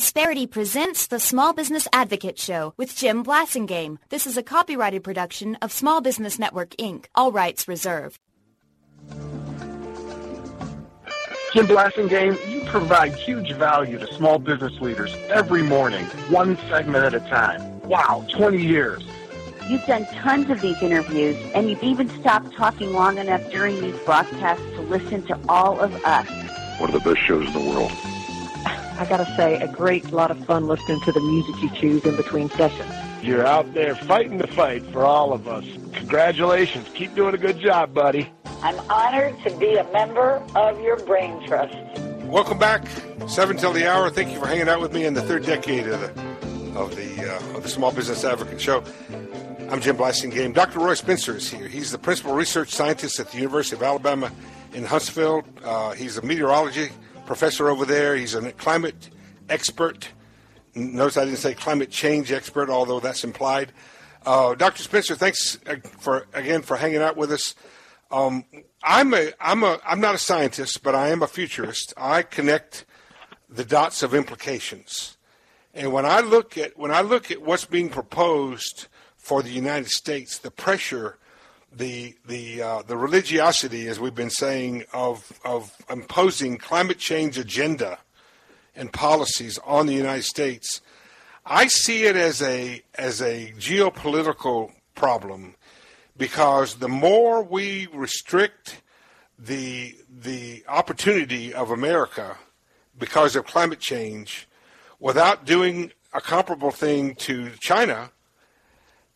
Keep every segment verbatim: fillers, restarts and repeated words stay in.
Insperity presents the Small Business Advocate Show with Jim Blasingame. This is a copyrighted production of Small Business Network, Incorporated. All rights reserved. Jim Blasingame, you provide huge value to small business leaders every morning, one segment at a time. Wow, twenty years. You've done tons of these interviews, and you've even stopped talking long enough during these broadcasts to listen to all of us. One of the best shows in the world. I gotta say, a great lot of fun listening to the music you choose in between sessions. You're out there fighting the fight for all of us. Congratulations. Keep doing a good job, buddy. I'm honored to be a member of your brain trust. Welcome back. Seven till the hour. Thank you for hanging out with me in the third decade of the of the, uh, of the Small Business Advocate Show. I'm Jim Blasingame. Doctor Roy Spencer is here. He's the principal research scientist at the University of Alabama in Huntsville. Uh, he's a meteorology professor over there. He's a climate expert. Notice I didn't say climate change expert, although that's implied. Uh, Doctor Spencer, thanks for again for hanging out with us. Um, I'm a I'm a I'm not a scientist, but I am a futurist. I connect the dots of implications, and when I look at when I look at what's being proposed for the United States, the pressure, the the uh, the religiosity, as we've been saying, of of imposing climate change agenda and policies on the United States, I see it as a as a geopolitical problem, because the more we restrict the the opportunity of America because of climate change, without doing a comparable thing to China,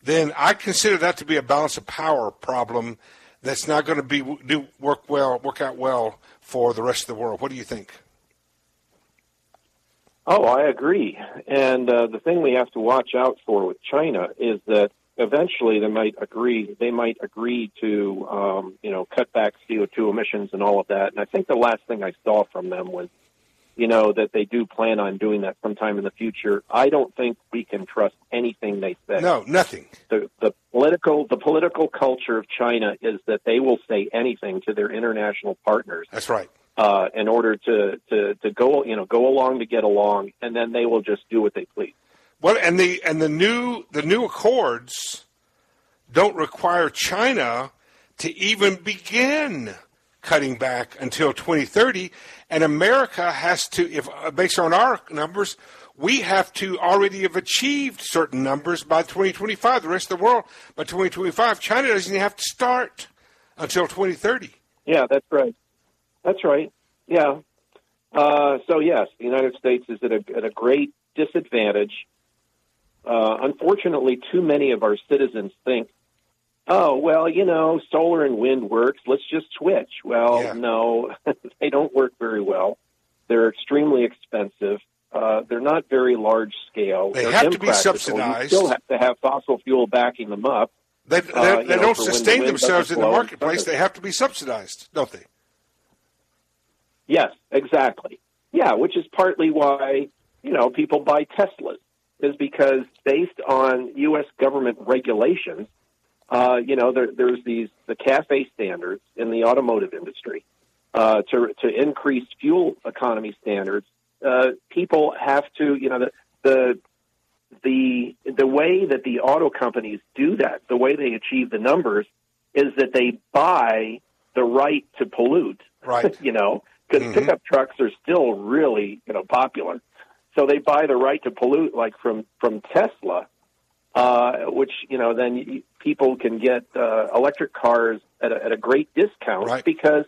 then I consider that to be a balance of power problem that's not going to be do work well, work out well for the rest of the world. What do you think? Oh, I agree. And uh, the thing we have to watch out for with China is that eventually they might agree. They might agree to um, you know cut back C O two emissions and all of that. And I think the last thing I saw from them was, you know, that they do plan on doing that sometime in the future. I don't think we can trust anything they say. No, nothing. The, the political the political culture of China is that they will say anything to their international partners. That's right. Uh, in order to, to, to go, you know, go along to get along, and then they will just do what they please. Well, and the and the new the new accords don't require China to even begin cutting back until twenty thirty, and America has to, if based on our numbers, we have to already have achieved certain numbers by twenty twenty-five. The rest of the world by twenty twenty-five. China doesn't even have to start until twenty thirty. Yeah, that's right. That's right. Yeah. Uh, so yes, the United States is at a, at a great disadvantage. Uh, unfortunately, too many of our citizens think, oh, well, you know, solar and wind works. Let's just switch. Well, yeah. No, they don't work very well. They're extremely expensive. Uh, they're not very large scale. They they're have to be subsidized. You still have to have fossil fuel backing them up. They, they, uh, they know, don't sustain the themselves in the marketplace. They have to be subsidized, don't they? Yes, exactly. Yeah, which is partly why, you know, people buy Teslas, is because based on U S government regulations, Uh, you know, there, there's these the CAFE standards in the automotive industry uh, to to increase fuel economy standards. Uh, people have to, you know, the, the the the way that the auto companies do that, the way they achieve the numbers, is that they buy the right to pollute. Right. You know, because mm-hmm. pickup trucks are still really, you know, popular, so they buy the right to pollute, like from from Tesla. Uh, which, you know, then you, people can get uh, electric cars at a, at a great discount, right, because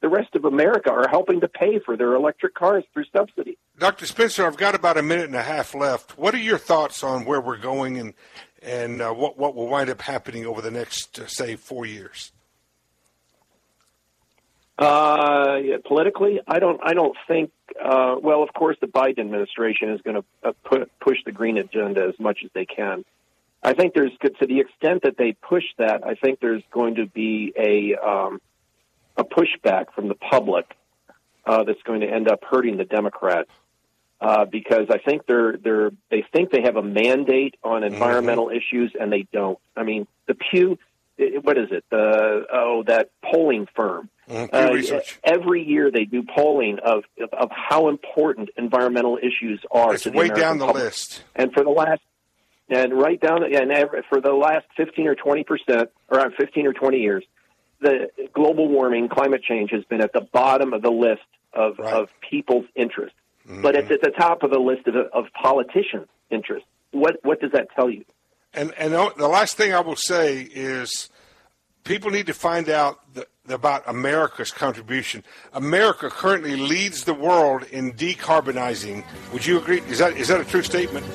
the rest of America are helping to pay for their electric cars through subsidy. Doctor Spencer, I've got about a minute and a half left. What are your thoughts on where we're going and and uh, what, what will wind up happening over the next, uh, say, four years? Uh, yeah, politically, I don't. I don't think. Uh, well, of course, the Biden administration is going to uh, pu- push the green agenda as much as they can. I think there's, to the extent that they push that, I think there's going to be a um, a pushback from the public uh, that's going to end up hurting the Democrats uh, because I think they're they're they think they have a mandate on environmental mm-hmm. issues, and they don't. I mean, the Pew, it, what is it? The oh, that polling firm Uh, Pew Research. Uh, every year they do polling of, of, of how important environmental issues are. It's to the way American down the public. list. And for the last, and right down, and every, for the last fifteen or twenty percent, or fifteen or twenty years, the global warming, climate change has been at the bottom of the list of, right. of people's interest. Mm-hmm. But it's at the top of the list of, of politicians' interest. What, what does that tell you? And, and the last thing I will say is people need to find out the, about America's contribution. America currently leads the world in decarbonizing. Would you agree? Is that is that a true statement?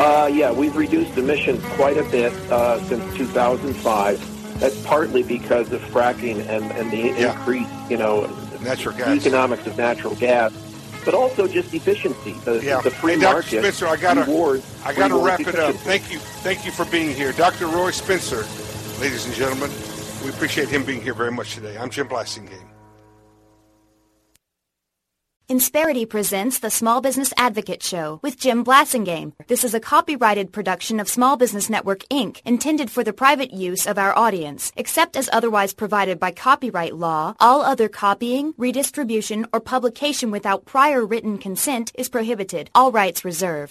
Uh, yeah, we've reduced emissions quite a bit uh, since two thousand five. That's partly because of fracking and, and the yeah. increase, you know, natural gas. Economics of natural gas, but also just efficiency. The, yeah. the free hey, Doctor market Spencer, I gotta, rewards. I got to wrap it up. Thank you, thank you for being here, Doctor Roy Spencer, ladies and gentlemen. We appreciate him being here very much today. I'm Jim Blasingame. Insperity presents the Small Business Advocate Show with Jim Blasingame. This is a copyrighted production of Small Business Network, Incorporated, intended for the private use of our audience. Except as otherwise provided by copyright law, all other copying, redistribution, or publication without prior written consent is prohibited. All rights reserved.